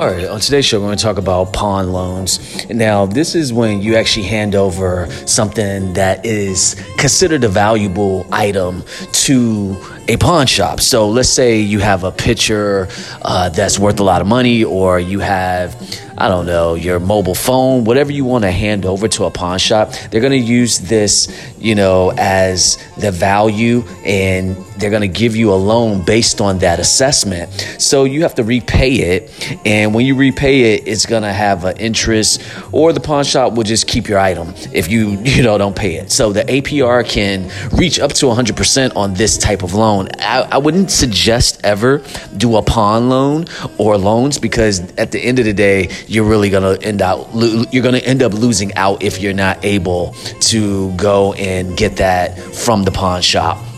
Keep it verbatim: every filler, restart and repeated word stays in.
All right, on today's show, we're going to talk about pawn loans. Now, this is when you actually hand over something that is considered a valuable item to a pawn shop. So let's say you have a picture uh, that's worth a lot of money, or you have, I don't know, your mobile phone, whatever you want to hand over to a pawn shop. They're going to use this, you know, as the value, and they're going to give you a loan based on that assessment. So you have to repay it. And when you repay it, it's going to have an interest, or the pawn shop will just keep your item if you, you know, don't pay it. So the A P R can reach up to one hundred percent on this type of loan. I, I wouldn't suggest ever do a pawn loan or loans, because at the end of the day, you're really gonna end out lo- you're gonna end up losing out if you're not able to go and get that from the pawn shop.